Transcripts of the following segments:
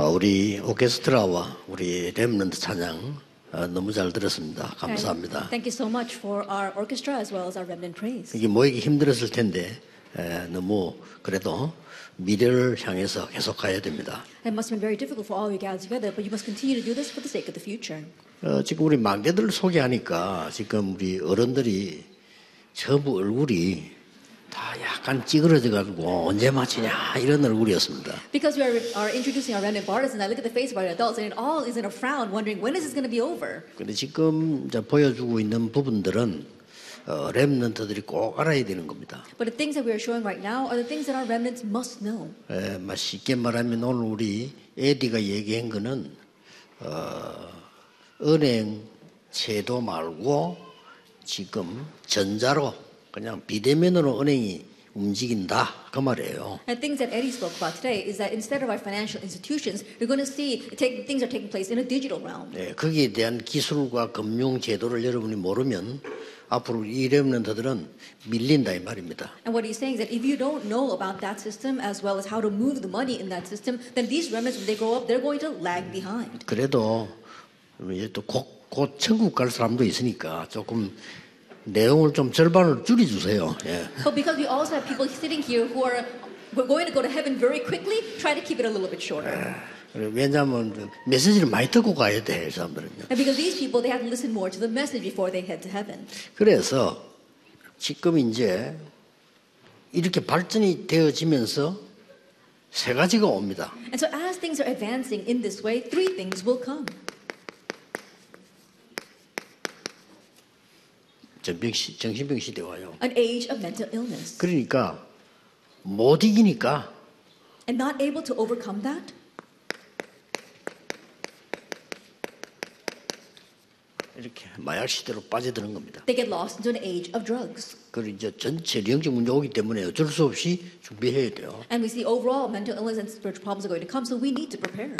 우리 오케스트라와 우리 렘넌트 찬양 너무 잘 들었습니다. 감사합니다. Thank you so much for our orchestra as well as our remnant praise. 이게 모이기 힘들었을 텐데 너무 그래도 미래를 향해서 계속 가야 됩니다. It must have been very difficult for all you guys together, but you must continue to do this for the sake of the future. 지금 우리 막내들을 소개하니까 지금 우리 어른들이 전부 얼굴이 다 약간 찌그러져가지고 언제 마치냐 이런 얼굴이었습니다. Because we are introducing our remnant artists, and I look at the face of our adults, and it all is in a frown, wondering when is this going to be over. 근데 지금 보여주고 있는 부분들은 렘넌트들이 꼭 알아야 되는 겁니다. But the things that we are showing right now are the things that our remnants must know. 쉽게 말하면 오늘 우리 에디가 얘기한 거는 은행 제도 말고 지금 전자로. 그냥 비대면으로 은행이 움직인다 그 말이에요. And things that Eddie spoke about today is that instead of our financial institutions, we're going to see things are taking place in a digital realm. 네, 거기에 대한 기술과 금융 제도를 여러분이 모르면 앞으로 이 렘넌트들은 밀린다 이 말입니다. And what he's saying is that if you don't know about that system as well as how to move the money in that system, then these remnants when they grow up, they're going to lag behind. 그래도 이제 또 곧 천국 갈 사람도 있으니까 조금. 내용을 좀 절반을 줄여주세요. 예. But because we also have people sitting here who are going to go to heaven very quickly, try to keep it a little bit shorter. 왜냐하면 메시지를 많이 듣고 가야 돼, 사람들은요. And because these people, they have to listen more to the message before they head to heaven. 그래서 지금 이제 이렇게 발전이 되어지면서 세 가지가 옵니다. And so as things are advancing in this way, three things will come. 정신병 시대 와요. An age of mental illness. 그러니까 못 이기니까. And not able to overcome that. 이렇게 마약 시대로 빠져드는 겁니다. They get lost into an age of drugs. 그리고 이제 전체 영적 문제 오기 때문에 어쩔 수 없이 준비해야 돼요. And we see overall mental illness and spiritual problems are going to come, so we need to prepare.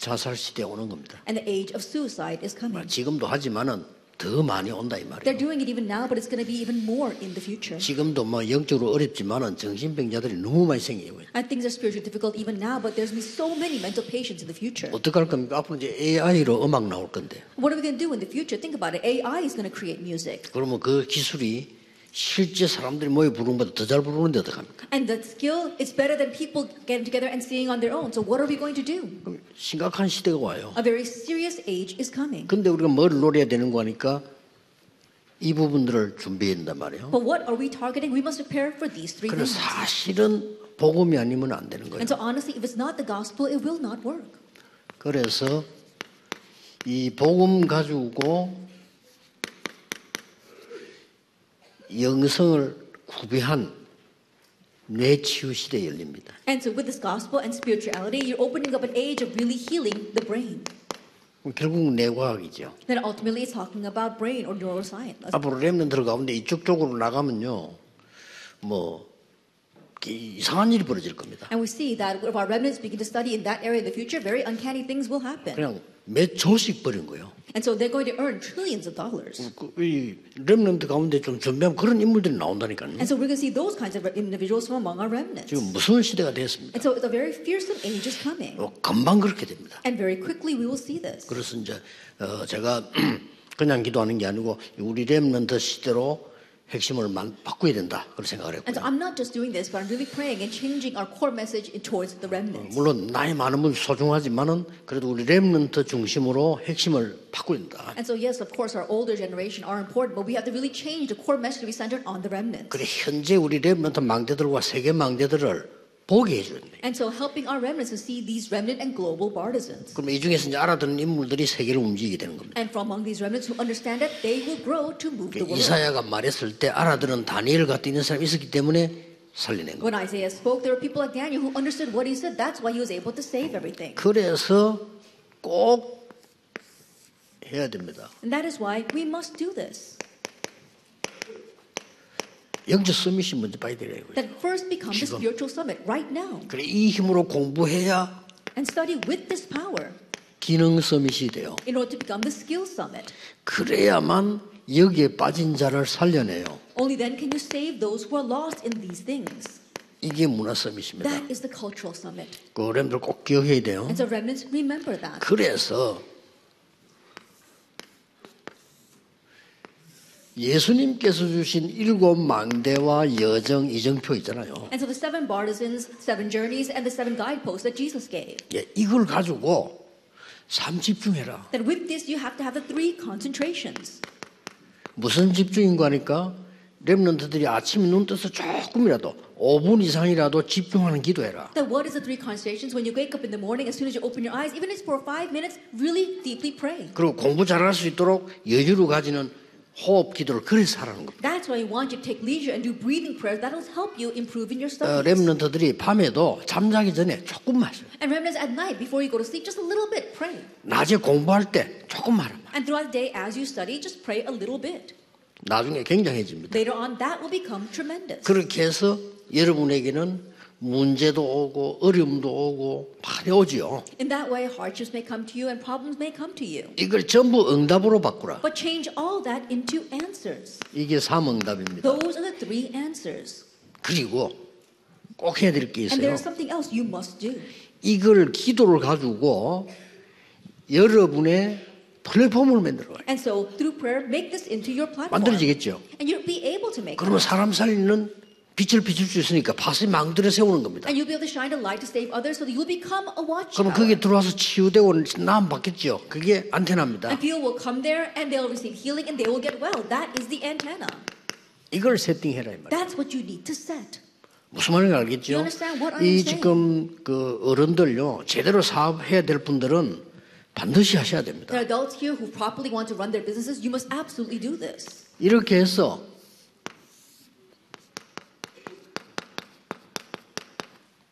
자살 시대 오는 겁니다. And the age of suicide is coming. 지금도 하지만은 더 많이 온다 이 말이에요. They're doing it even now, but it's going to be even more in the future. 지금도 뭐 영적으로 어렵지만은 정신병자들이 너무 많이 생기고. I think they're spiritually difficult even now, but there's going to be so many mental patients in the future. 어떻게 할 겁니까? 앞으로 이제 AI로 음악 나올 건데. What are we going to do in the future? Think about it. AI is going to create music. 그러면 그 기술이 실제 사람들이 모여 부르는 것보다 더 잘 부르는데 어떡합니까? And that skill is better than people getting together and singing on their own. So what are we going to do? 심각한 시대가 와요. A very serious age is coming. 근데 우리가 뭘 노려야 되는 거니까 이 부분들을 준비한단 말이에요. But what are we targeting? We must prepare for these three things. 그래서 사실은 복음이 아니면 안 되는 거예요. And so honestly, if it's not the gospel, it will not work. 그래서 이 복음 가지고 영성을 구비한 뇌치유 시대 열립니다. And so with this gospel and spirituality, you're opening up an age of really healing the brain. 결국 뇌과학이죠. Then ultimately it's talking about brain or neuroscience. 앞으로 렘넌트 가운데 이쪽 쪽으로 나가면요, 뭐 이상한 일이 벌어질 겁니다. And we see that if our remnants begin to study in that area in the future, very uncanny things will happen. 그냥 몇 조씩 버린 거예요. And so they're going to earn trillions of dollars. 이 렘넌트 가운데 좀 준비하면 그런 인물들이 나온다니까요. And so we're going to see those kinds of individuals from among our remnants. 지금 무서운 시대가 됐습니다. And so it's a very fearsome age is coming. 금방 그렇게 됩니다. And very quickly we will see this. 그래서 이제 제가 그냥 기도하는 게 아니고 우리 렘넌트 시대로 핵심을 바꿔야 된다 그런 생각을 했고요. And so I'm not just doing this, but I'm really praying and changing our core message towards the remnants. 물론 나이 많은 분 소중하지만은 그래도 우리 렘넌트 중심으로 핵심을 바꿔야 된다. And so yes, of course, our older generation are important, but we have to really change the core message to be centered on the remnants. 그래 현재 우리 렘넌트 망대들과 세계 망대들을 보게 해주는. And so helping our remnants to see these remnant and global partisans. 그럼 이 중에서 이제 알아듣는 인물들이 세계를 움직이게 되는 겁니다. And from among these remnants who understand it, they will grow to move the world. 이사야가 말했을 때 알아들은 다니엘 같은 이런 사람이 있었기 때문에 살리는 거예요. When Isaiah spoke, there were people like Daniel who understood what he said. That's why he was able to save everything. 그래서 꼭 해야 됩니다. And that is why we must do this. 영적 서밋이 먼저 봐야 되는 거예요. That first become the spiritual summit right now. 그래 이 힘으로 공부해야. And study with this power. 기능 서밋이 돼요. In order to become the skill summit. 그래야만 여기에 빠진 자를 살려내요. Only then can you save those who are lost in these things. 이게 문화 서밋입니다. That is the cultural summit. 그 렘들 꼭 기억해야 돼요. And so remnants remember that. 그래서 예수님께서 주신 7 망대와 여정 이정표 있잖아요. And so the 7 bartisans, 7 journeys, and the 7 guideposts that Jesus gave. 예, 이걸 가지고 3 집중해라. That with this you have to have the 3 concentrations. 무슨 집중인가 하니까 렘넌트들이 아침에 눈 떠서 조금이라도 5분 이상이라도 집중하는 기도해라. That what is the 3 concentrations when you wake up in the morning as soon as you open your eyes, even if it's for 5 minutes, really deeply pray. 그리고 공부 잘할 수 있도록 여유를 가지는 호흡 기도를 그래서 하라는 겁니다. That's why you want to take leisure and do breathing prayers. That will help you improve in your studies. 렘넌트들이 밤에도 잠자기 전에 조금 마셔. And remnants at night before you go to sleep, just a little bit pray. 낮에 공부할 때 조금 하라. And throughout the day as you study, just pray a little bit. 나중에 굉장해집니다. Later on, that will become tremendous. 그렇게 해서 여러분에게는 문제도 오고 어려움도 오고 많이 오지요. In that way, hardships may come to you and problems may come to you. 이걸 전부 응답으로 바꾸라. But change all that into answers. 이게 3 응답입니다. Those are the 3 answers. 그리고 꼭 해야 될 게 있어요. And there's something else you must do. 이걸 기도를 가지고 여러분의 플랫폼을 만들어요. And so through prayer, make this into your platform. 만들어지겠죠. And you'll be able to make. 그러면 사람 살리는 빛을 비출 수 있으니까 밭에 망대를 세우는 겁니다. And you'll be able to shine a light to save others, so that you'll become a watchtower. 그럼 그게 들어와서 치유되고 나음 받겠죠. 그게 안테나입니다. And people will come there and they'll receive healing and they will get well. That is the antenna. 이걸 세팅해라 이 말이에요. That's what you need to set. 무슨 말인지 알겠죠? You understand what I'm saying? 이 지금 그 어른들요 제대로 사업해야 될 분들은 반드시 하셔야 됩니다. There are adults here who properly want to run their businesses. You must absolutely do this. 이렇게 해서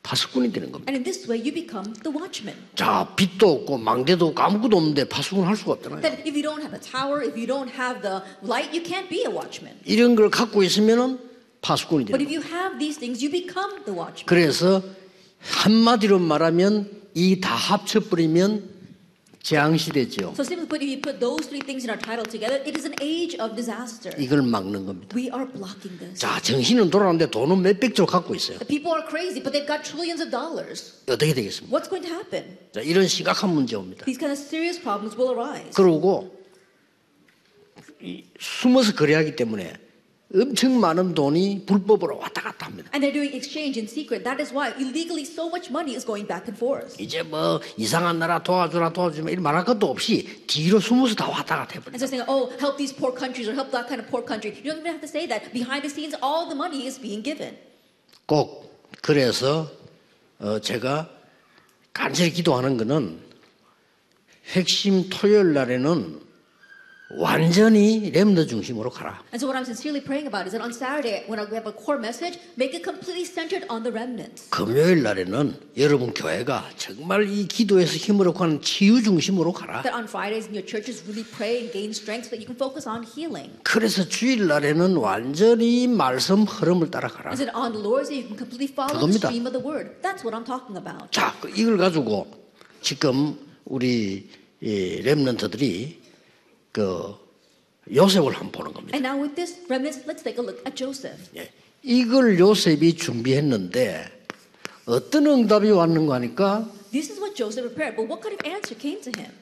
파수꾼이 되는 겁니다. And in this way you become the watchman. 자, 빛도 없고 망대도 없고 아무것도 없는데 파수꾼 할 수가 없잖아요. That if you don't have a tower, if you don't have the light, you can't be a watchman. 이런 걸 갖고 있으면은 파수꾼이 되는. But if you have these things, you become the watchman. 그래서 한마디로 말하면 이 다 합쳐버리면 재앙시대죠. So simply put, if you put those 3 things in our title together, it is an age of disaster. 이걸 막는 겁니다. We are blocking this. 자, 정신은 돌아가는데 돈은 몇백조 갖고 있어요. The people are crazy, but they've got trillions of dollars. 어떻게 되겠습니까? What's going to happen? 자, 이런 심각한 문제입니다. These kind of serious problems will arise. 그리고 숨어서 거래하기 때문에 엄청 많은 돈이 불법으로 왔다 갔다 합니다. And they're doing exchange in secret. That is why illegally so much money is going back and forth. 이제 뭐 이상한 나라 도와주라 도와주면 이런 말할 것도 없이 뒤로 숨어서 다 왔다 갔다 해버려. And so saying, oh, help these poor countries or help that kind of poor country. You don't even have to say that. Behind the scenes, all the money is being given. 꼭 그래서 제가 간절히 기도하는 거는 핵심 토요일 날에는 완전히 렘너 중심으로 가라. And so what I'm sincerely praying about is that on Saturday when I have a core message, make it completely centered on the remnants. 금요일 날에는 여러분 교회가 정말 이 기도에서 힘을 얻고 하는 치유 중심으로 가라. That on Fridays in your churches really pray and gain strength so that you can focus on healing. 그래서 주일 날에는 완전히 말씀 흐름을 따라가라. Is it on the Lord's day you can completely follow the stream of the word? That's what I'm talking about. 자, 이걸 가지고 지금 우리 이 렘넌트들이 그 요셉을 한번 보는 겁니다. And now with this remnants, let's take a look at Joseph. 예, 이걸 요셉이 준비했는데 어떤 응답이 왔는가 하니까 This is what Joseph prepared, but what kind of answer came to him?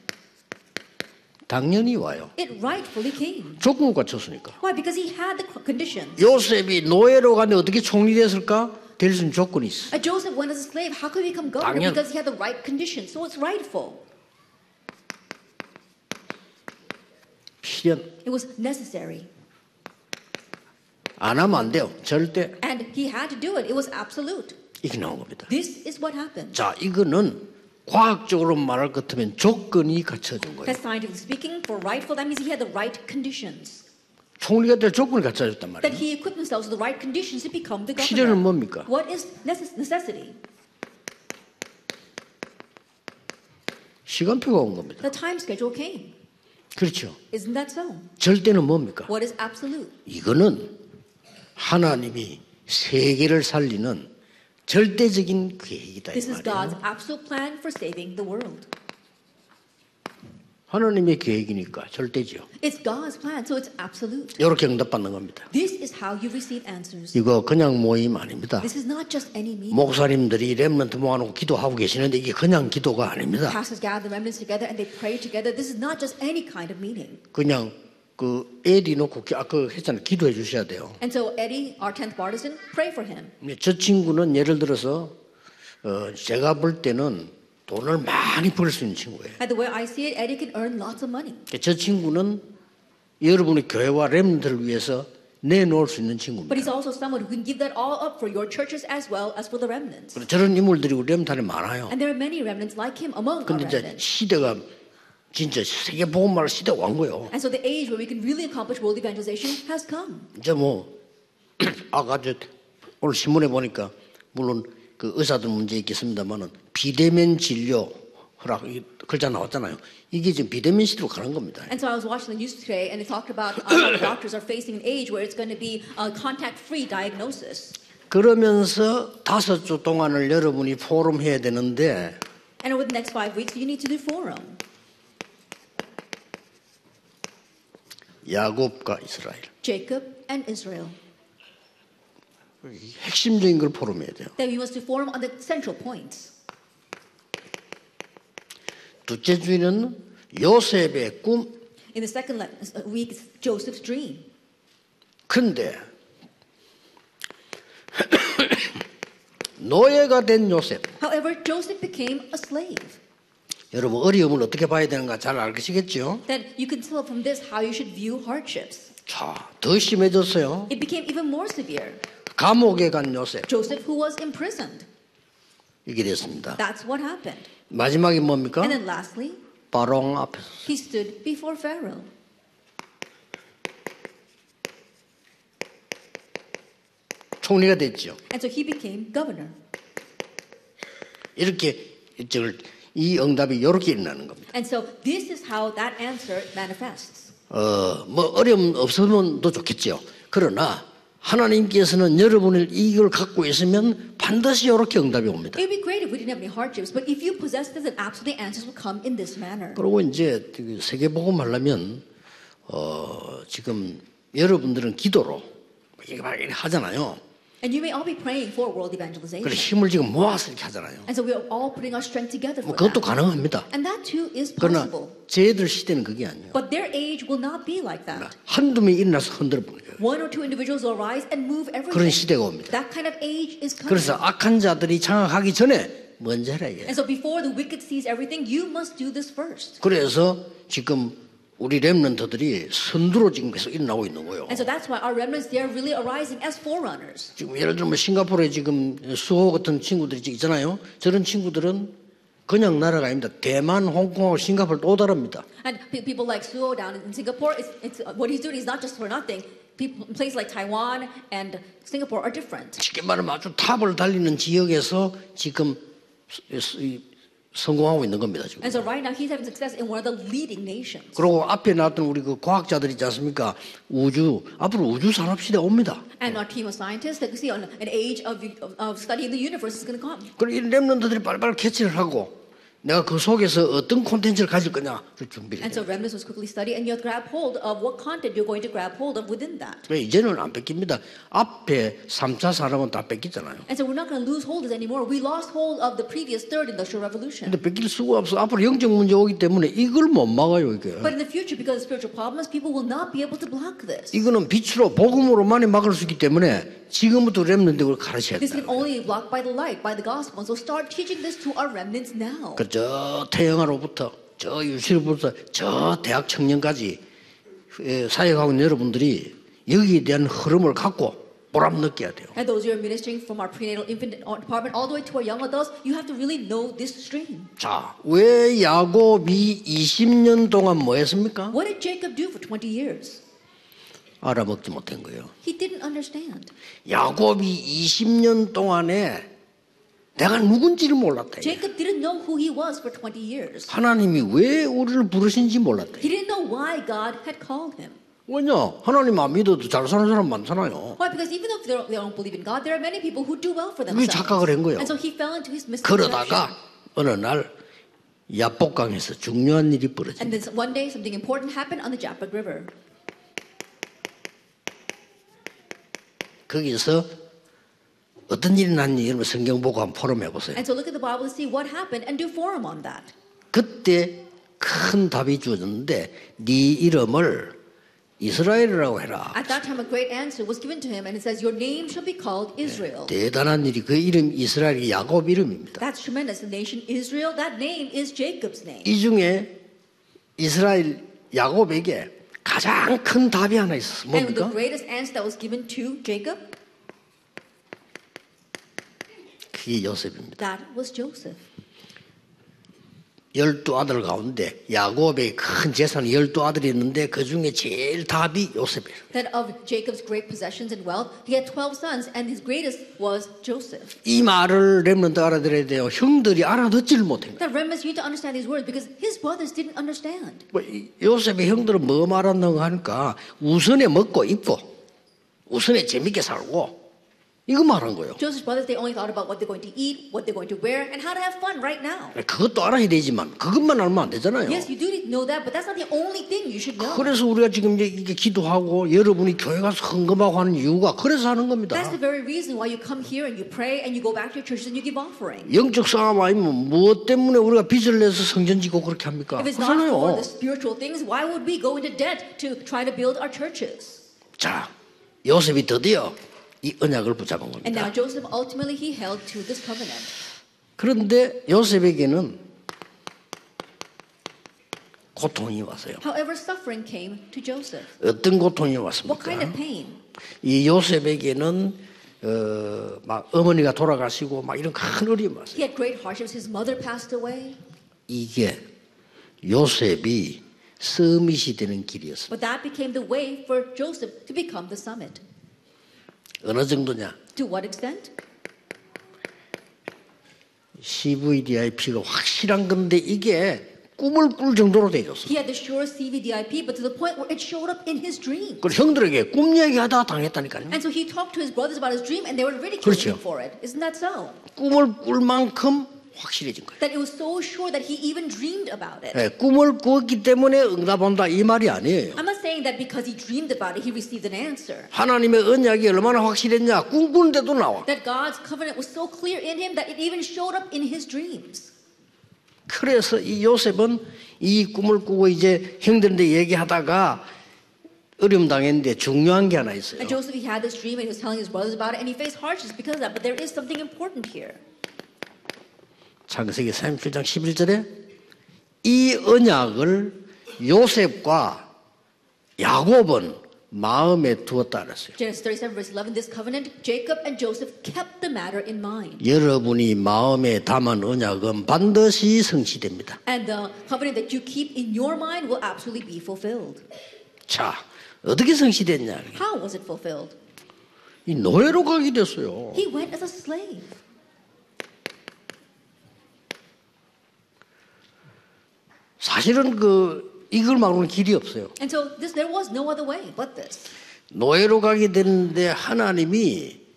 당연히 와요. It rightfully came. 조건을 갖췄으니까. Why? Because he had the conditions. 요셉이 노예로 갔는데 어떻게 총리됐을까? 될 수 있는 조건이 있어. Joseph went as a slave. How could he become governor? Because he had the right conditions. So it's rightful. It was necessary. 안 하면 안 돼요. 절대. And he had to do it. It was absolute. 이게 나온 겁니다. This is what happened. 자, 이거는 과학적으로 말할 것 같으면 조건이 갖춰진 거예요. That's scientifically speaking, for rightful, that means he had the right conditions. 총리가 될 조건을 갖춰줬단 말이에요. That he equipped himself with the right conditions to become the governor. 필요는 뭡니까? What is necessity? 시간표가 온 겁니다. The time schedule came. 그렇죠. Isn't that so? 절대는 뭡니까? What is absolute? 이거는 하나님이 세계를 살리는 절대적인 계획이다 이 말이에요. This is God's absolute plan for saving the world. 하나님의 계획이니까 절대지요. It's God's plan, so it's absolute. 이렇게 응답받는 겁니다. This is how you receive answers. 이거 그냥 모임 아닙니다. This is not just any meeting. 목사님들이 렘넌트 모아놓고 기도하고 계시는데 이게 그냥 기도가 아닙니다. Pastors gather remnants together and they pray together. This is not just any kind of meeting. 그냥 그 에디 놓고 아까 했잖아요. 기도해 주셔야 돼요. And so Eddie, our 10th partisan, pray for him. 저 친구는 예를 들어서 제가 볼 때는 돈을 많이 벌 수 있는 친구예요. And the way I see it, Eddie can earn lots of money. 저 친구는 여러분의 교회와 렘넌트를 위해서 내놓을 수 있는 친구입니다. But he's also someone who can give that all up for your churches as well as for the remnants. 저런 인물들이 우리 렘넌트 안에 많아요. And there are many remnants like him among our remnants. 근데 이제 시대가 진짜 세계 복음화의 시대가 온 거예요. And so the age where we can really accomplish world evangelization has come. 이제 뭐 아까 오늘 신문에 보니까 물론 그 의사들 문제 있겠습니다만은 비대면 진료 허락 글자 나왔잖아요. 이게 지금 비대면 시대로 가는 겁니다. And so I was watching the news today, and they talked about doctors are facing an age where it's going to be a contact-free diagnosis. 그러면서 5주 동안을 여러분이 포럼 해야 되는데. And over the next 5 weeks, you need to do forum. 야곱과 이스라엘. Jacob and Israel. 핵심적인 걸 포럼해야 돼요. Then we must do forum on the central points. 둘째 주에는 요셉의 꿈. In the second week, Joseph's dream. 근데 노예가 된 요셉. However, Joseph became a slave. 여러분 어려움을 어떻게 봐야 되는가 잘 알겠시겠죠? Then you can tell from this how you should view hardships. 자, 더 심해졌어요. It became even more severe. 감옥에 간 요셉. Joseph, who was imprisoned. 이게 됐습니다. That's what happened. 마지막이 뭡니까? And then lastly, 바로 앞에. He stood before Pharaoh. 총리가 됐죠. And so he became governor. 이렇게 이 응답이 이렇게 일어나는 겁니다. And so this is how that answer manifests. 뭐 어려움 없으면 더 좋겠죠. 그러나 하나님께서는 여러분을 이걸 갖고 있으면 반드시 이렇게 응답이 옵니다. It'd be great if we didn't have any hardships, but if you possess this, then absolutely answers will come in this manner. 그리고 이제 세계 복음하려면 지금 여러분들은 기도로 이렇게 막 하잖아요. And you may all be praying for world evangelization. 그래서 힘을 지금 모아서 이렇게 하잖아요. And so we are all putting our strength together for that. 그것도 가능합니다. And that too is possible. 그러나 쟤들 시대는 그게 아니에요. But their age will not be like that. 한두 명이 일어나서 흔들어 버려요. One or two individuals will rise and move everything. 그런 시대가 옵니다. That kind of age is coming. 그래서 악한 자들이 장악하기 전에 먼저 해라 이게. And so before the wicked seize everything, you must do this first. 그래서 지금 우리 렘넌트들이 선두로 지금 계속 일어나고 있는 거예요. And so that's why our remnants they are really arising as forerunners. 지금 예를 들면 싱가포르에 지금 수호 같은 친구들이 있잖아요. 저런 친구들은 그냥 나라가 아닙니다. 대만, 홍콩하고 싱가포르 또 다릅니다. And people like Suho down in Singapore, it's what he's doing is not just for nothing. People, places like Taiwan and Singapore are different. 쉽게 말하면 아주 탑을 달리는 지역에서 지금 성공하고 있는 겁니다 지금. And so right now he's having success in one of the leading nations. 그리고 앞에 나왔던 우리 그 과학자들이 있지 않습니까? 우주 앞으로 우주 산업 시대 옵니다. And our team of scientists that we see on an age of studying the universe is going to come. 그리고 이 렘넌트들이 빨리빨리 캐치를 하고 내가 그 속에서 어떤 콘텐츠를 가질 거냐를 준비를. And so remnants will quickly study and you grab hold of what content you're going to grab hold of within that. 네, 이제는 안 뺏깁니다. 앞에 3차 산업은 다 뺏기잖아요. And so we're not going to lose hold of this anymore. We lost hold of the previous third industrial revolution. 근데 뺏길 수가 없어. 앞으로 영적 문제 오기 때문에 이걸 못 막아요 이게. But in the future, because of spiritual problems, people will not be able to block this. 이거는 빛으로 복음으로만이 막을 수 있기 때문에 지금부터 렘넌트들을 가르쳐야 돼. This can only be blocked by the light, by the gospel. So start teaching this to our remnants now. 저 태영아로부터 저 유실로부터 저 대학 청년까지 사역하고 있는 여러분들이 여기에 대한 흐름을 갖고 보람 느껴야 돼요. And those who are ministering from our prenatal infant department all the way to our young adults, you have to really know this stream. 자, 왜 야곱이 20년 동안 뭐 했습니까? What did Jacob do for 20 years? 알아먹지 못한 거예요. He didn't understand. 야곱이 20년 동안에 내가 누군지를 몰랐다. Jacob didn't know who he was for 20 years. 하나님이 왜 우리를 부르신지 몰랐다. He didn't know why God had called him. 왜냐? 하나님 안 믿어도 잘 사는 사람 많잖아요. Why? Because even though they don't believe in God, there are many people who do well for themselves. 착각을 한 거예요. And so he fell into his misconception. 그러다가 어느 날 야폭강에서 중요한 일이 벌어집니다. And then one day something important happened on the Jabbok River. 거기서 어떤 일이 났는지 여러분 성경 보고 한번 포럼해 보세요. And so look at the Bible to see what happened and do forum on that. 그때 큰 답이 주어졌는데 네 이름을 이스라엘이라고 해라. At that time a great answer was given to him and it says your name shall be called Israel. 대단한 일이 그 이름 이스라엘이 야곱 이름입니다. That's tremendous. The nation Israel, that name is Jacob's name. 이 중에 이스라엘 야곱에게 가장 큰 답이 하나 있었어. 뭡니까? And the greatest answer that was given to Jacob. 그게 요셉입니다. That was Joseph. 12아들 가운데 야곱의 큰 재산 12아들이 있는데 그 중에 제일 답이 요셉이에요. That of Jacob's great possessions and wealth, he had 12 sons, and his greatest was Joseph. 이 말을 렘넌트 알아들어야 돼요. 형들이 알아듣질 못해요. That remnants need to understand these words because his brothers didn't understand. 요셉의 형들은 뭐 말한다고 하니까 우선에 먹고 입고 우선에 재밌게 살고. 이거 말한 거예요. Joseph's brothers they only thought about what they're going to eat, what they're going to wear, and how to have fun right now. 그것도 알아야 되지만 그것만 알면 안 되잖아요. Yes, you do know that, but that's not the only thing you should know. 그래서 우리가 지금 이게 기도하고 여러분이 교회 가서 헌금하고 하는 이유가 그래서 하는 겁니다. That's the very reason why you come here and you pray and you go back to your churches and you give offering. 영적 싸움 아니면 무엇 때문에 우리가 빚을 내서 성전 짓고 그렇게 합니까? If it's not for the spiritual things, why would we go into debt to try to build our churches? 자, 요셉이 드디어 이 언약을 붙잡은 겁니다. And now Joseph ultimately he held to this covenant. 그런데 요셉에게는 고통이 왔어요. However, suffering came to Joseph. 어떤 고통이 왔습니까? What kind of pain? 이 요셉에게는 막 어머니가 돌아가시고 막 이런 큰 어려움이 왔어요. He had great hardships. His mother passed away. 이게 요셉이 서밋이 되는 길이었어요. But that became the way for Joseph to become the summit. 어느 정도냐? To what extent? CVDIP가 확실한 건데 이게 꿈을 꿀 정도로 되어졌어. He had the sure CVDIP, but to the point where it showed up in his dream. 그 형들에게 꿈 얘기하다 당했다니까요. And so he talked to his brothers about his dream, and they were ridiculing him for it. Isn't that so? 꿈을 꿀 만큼 확실해진 거예요. That it was so sure that he even dreamed about it. 네, 꿈을 꾸었기 때문에 응답한다 이 말이 아니에요. I'm not saying that because he dreamed about it, he received an answer. 하나님의 언약이 얼마나 확실했냐 꿈꾸는데도 나와. That God's covenant was so clear in him that it even showed up in his dreams. 그래서 이 요셉은 이 꿈을 꾸고 이제 형들한테 얘기하다가 어려움 당했는데 중요한 게 하나 있어요. And Joseph he had this dream and he was telling his brothers about it and he faced hardships because of that, but there is something important here. 창세기 37장 11절에 이 언약을 요셉과 야곱은 마음에 두었다 그랬어요. Genesis 37:11 This covenant Jacob and Joseph kept the matter in mind. 여러분이 마음에 담은 언약은 반드시 성취됩니다. And the covenant that you keep in your mind will absolutely be fulfilled. 자, 어떻게 성취됐냐? How was it fulfilled? 이 노예로 가게 됐어요. He went as a slave. 사실은 이걸 막는 길이 없어요. And so there was no other way but this. 노예로 가게 됐는데 하나님이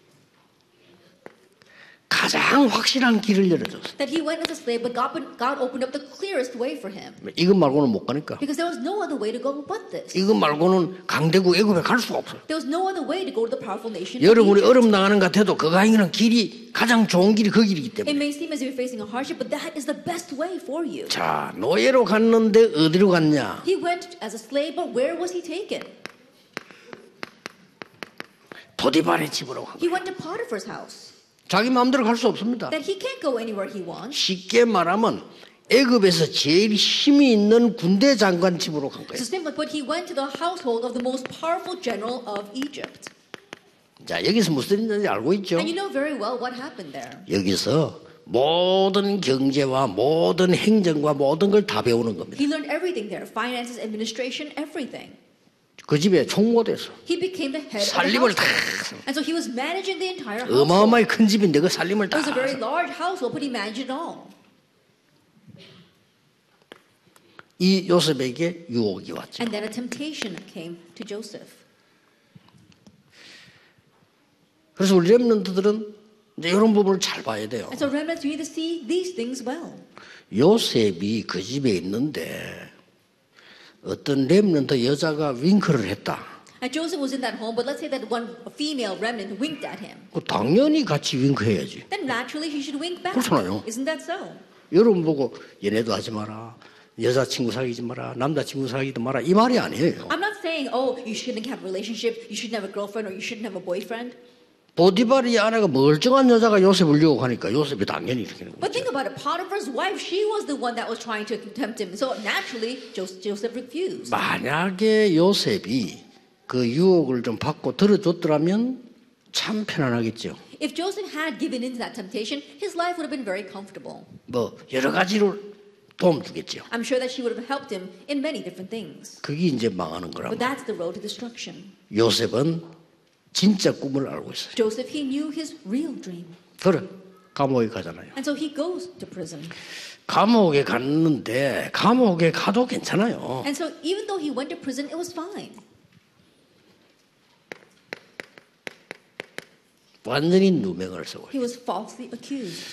가장 확실한 길을 열어줬어요. That he went as a slave, but God opened up the clearest way for him. 이것 말고는 못 가니까. Because there was no other way to go but this. 이것 말고는 강대국 애굽에 갈 수가 없어요. There was no other way to go to the powerful nation. 여러분이 어려움 당하는 것 같아도 그가 있는 길이 가장 좋은 길이 그 길이기 때문에. It may seem as if you're facing a hardship, but that is the best way for you. 자, 노예로 갔는데 어디로 갔냐? He went as a slave, but where was he taken? 보디발의 집으로 간 거예요. He went to Potiphar's house. 자기 마음대로 갈 수 없습니다. That he can't go anywhere he wants. 쉽게 말하면 애굽에서 제일 힘이 있는 군대 장관 집으로 간 거예요. So simply put, he went to the household of the most powerful general of Egypt. 자, 여기서 무슨 일인지 알고 있죠? And you know very well what happened there. 여기서 모든 경제와 모든 행정과 모든 걸 다 배우는 겁니다. He learned everything there, finances, administration, everything. 그 집에 총무됐어. 살림을 다. And so he was managing the entire house. 어마어마히 큰 집인데 그 살림을 다. It was a very large household, but he managed it all. 이 요셉에게 유혹이 왔죠. And then a temptation came to Joseph. 그래서 우리 렘넌트들은 이제 이런 부분을 잘 봐야 돼요. And so remnants, you need to see these things well. 요셉이 그 집에 있는데 어떤 렘넌트 여자가 윙크를 했다. And Joseph was in that home, but let's say that one female remnant winked at him. 당연히 같이 윙크해야지. Then naturally he should wink back. 그렇잖아요. Isn't that so? 여러분 보고 얘네도 하지 마라. 여자친구 사귀지 마라. 남자친구 사귀지 마라. 이 말이 아니에요. I'm not saying, oh, you shouldn't have relationships, you shouldn't have a girlfriend, or you shouldn't have a boyfriend. 보디발의 아내가 멀쩡한 여자가 요셉을 유혹하니까 요셉이 당연히 이렇게 되는 거죠. But think about it. Potiphar's wife, she was the one that was trying to tempt him. So naturally, Joseph refused. 만약에 요셉이 그 유혹을 좀 받고 들어줬더라면 참 편안하겠죠. If Joseph had given in to that temptation, his life would have been very comfortable. 뭐 여러 가지로 도움 주겠죠. I'm sure that she would have helped him in many different things. 그게 이제 망하는 거라고. But that's the road to destruction. 요셉은 진짜 꿈을 알고 있어요. Joseph, he knew his real dream. 그래, 감옥에 가잖아요. And so he goes to prison. 감옥에 갔는데 감옥에 가도 괜찮아요. And so even though he went to prison, it was fine. 완전히 누명을 쓰고. He was falsely accused.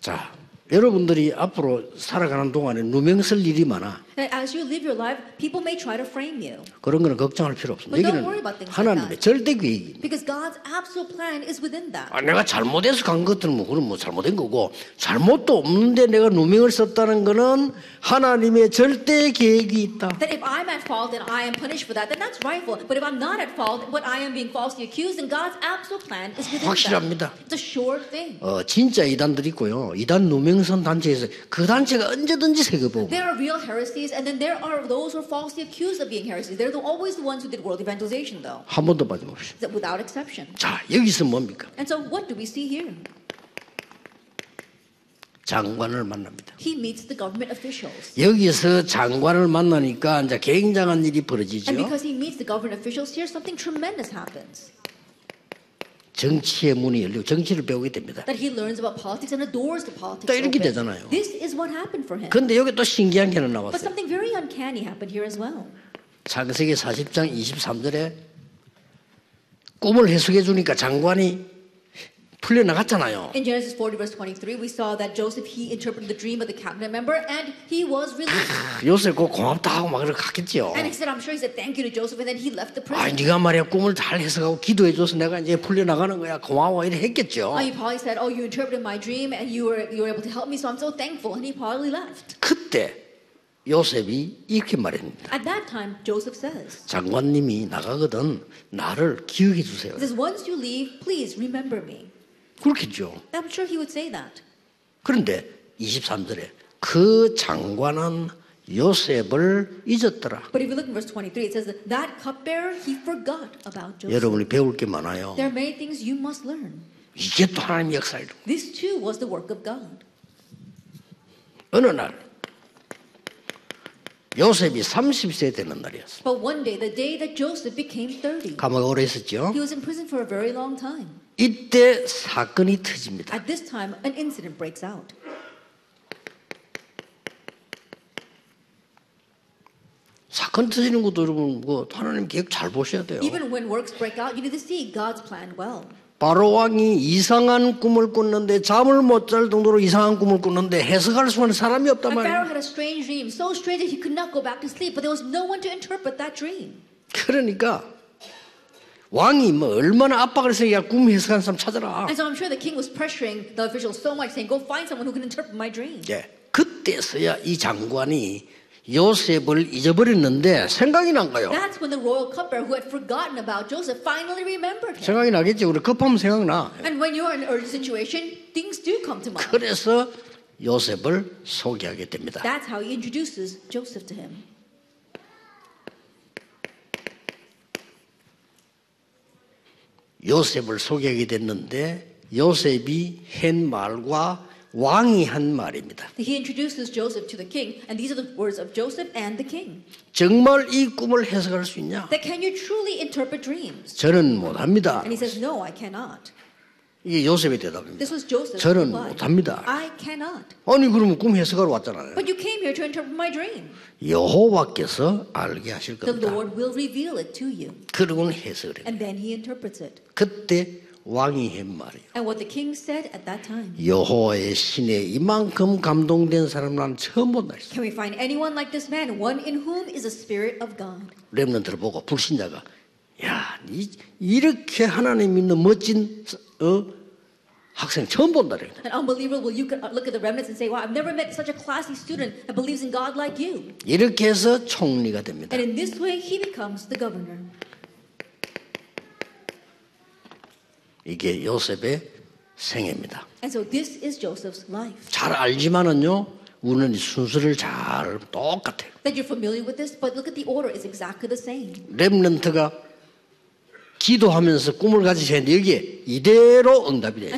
자, 여러분들이 앞으로 살아가는 동안에 누명 쓸 일이 많아. As you live your life, people may try to frame you. 그런 거는 걱정할 필요 없어. 여기는 하나님의 절대 계획이. Because God's absolute plan is within that. 아, 내가 잘못해서 간 것들은 뭐 그럼 뭐 잘못된 거고 잘못도 없는데 내가 누명을 썼다는 거는 하나님의 절대 계획이 있다. That if I'm at fault and I am punished for that, then that's rightful. But if I'm not at fault, but I am being falsely accused, then God's absolute plan is within that. 확실합니다. It's a sure thing. 진짜 이단들이 있고요. 이단 누명선 단체에서 그 단체가 언제든지 새겨보고. There are real heresies. And then there are those who are falsely accused of being heresies. They're always the ones who did world evangelization, though. 한 번도 빠짐없이. Without exception. 자, 여기서 뭡니까? And so what do we see here? 장관을 만납니다. He meets the government officials. 여기서 장관을 만나니까 이제 굉장한 일이 벌어지죠. And because he meets the government officials, here something tremendous happens. 정치의 문이 열리고 정치를 배우게 됩니다. That he learns about politics and adores the politics. 또 이렇게 되잖아요. This is what happened for him. 근데 여기 또 신기한 게 하나 나왔어요. But something very uncanny happened here as well. 창세기 40장 23절에 꿈을 해석해 주니까 장관이 풀려 나갔잖아요. In Genesis 40 verse 23, we saw that Joseph he interpreted the dream of the cabinet member and he was released. 요셉 그 고맙다 하고 막 이렇게 갔겠죠. And he said, I'm sure he said thank you to Joseph, and then he left the prison. 아, 네가 말이야 꿈을 잘 해석하고 기도해 줘서 내가 이제 풀려 나가는 거야. 고마워 이렇게 했겠죠. And he probably said, oh, you interpreted my dream and you were able to help me, so I'm so thankful. And he probably left. 그때 요셉이 이렇게 말했습니다. At that time, Joseph says, 장관님이 나가거든 나를 기억해 주세요. Says, once you leave, please remember me. 그렇겠죠. I'm sure he would say that. 그런데 23절에 그 장관은 요셉을 잊었더라. But if you look in verse 23, it says that, that cupbearer he forgot about Joseph. 여러분이 배울 게 많아요. There are many things you must learn. 이게 또 하나님의 역사예요. This too was the work of God. 어느 날 요셉이 30세 되는 날이었어. But one day, the day that Joseph became 30. 감옥에 오래 있었죠. He was in prison for a very long time. 이때 사건이 터집니다. At this time, an incident breaks out. 사건 터지는 것도 여러분 뭐 하나님 계획 잘 보셔야 돼요. Even when works break out, you need to see God's plan well. 바로 왕이 이상한 꿈을 꿨는데 잠을 못 잘 정도로 이상한 꿈을 꿨는데 해석할 수 있는 사람이 없단 말이에요. Pharaoh had a strange dream, so strange that he could not go back to sleep, but there was no one to interpret that dream. 그러니까 왕이 뭐 얼마나 압박을 했으니까 꿈 해석한 사람 찾아라. And so I'm sure the king was pressuring the officials so much, saying, "Go find someone who can interpret my dream." 예, 그때서야 이 장관이 요셉을 잊어버렸는데 생각이 난 거예요. That's when the royal cupbearer who had forgotten about Joseph finally remembered him. 생각이 나겠지. 우리 급하면 생각나. And when you are in an urgent situation, things do come to mind. 그래서 요셉을 소개하게 됩니다. That's how he introduces Joseph to him. 요셉을 소개하게 됐는데 요셉이 한 말과 왕이 한 말입니다. He introduces Joseph to the king, and these are the words of Joseph and the king. 정말 이 꿈을 해석할 수 있냐? That can you truly interpret dreams? 저는 못합니다. And he says, no, I cannot. 이게 요셉의 대답입니다. This was Joseph's 저는 못합니다. I cannot. 아니 그러면 꿈 해석하러 왔잖아요. But you came here to interpret my dream. 여호와께서 알게 하실 겁니다. The Lord will reveal it to you. 그러고는 해석을 해요. And then he interprets it. 그때 왕이 한 말이에요. 여호와의 신에 이만큼 감동된 사람은 난 처음 본다 했어요. 렘넌트를 보고 불신자가 야, 이렇게 하나님 믿는 멋진 학생 처음 본다 그래요. An unbeliever will you look at the remnants and say, "Wow, I've never met such a classy student that believes in God like you." 이렇게 해서 총리가 됩니다. And in this way, he becomes the governor. 이게 요셉의 생애입니다. And so this is Joseph's life. 잘 알지만은요, 우리는 이 순서를 잘 똑같아요. That you're familiar with this, but look at the order; it's exactly the same. 렘넌트가 기도하면서 꿈을 가지셨는데 여기에 이대로 응답이 돼요.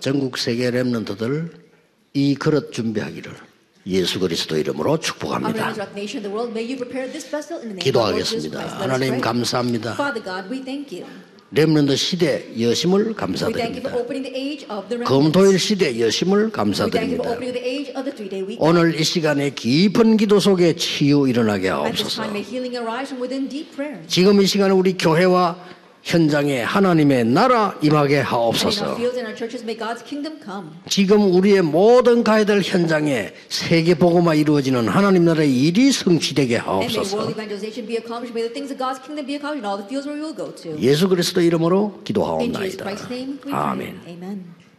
전국 세계 렘넌트들 이 그릇 준비하기를 예수 그리스도 이름으로 축복합니다. 기도하겠습니다. 하나님 감사합니다. 렘넌트 시대 여심을 감사드립니다. 금토일 시대 여심을 감사드립니다. 오늘 이 시간에 깊은 기도 속에 치유 일어나게 하옵소서. 지금 이 시간에 우리 교회와 현장에 하나님의 나라 임하게 하옵소서. 지금 우리의 모든 가해들 현장에 세계 복음화 이루어지는 하나님 나라의 일이 성취되게 하옵소서. 예수 그리스도 이름으로 기도하옵나이다. 아멘.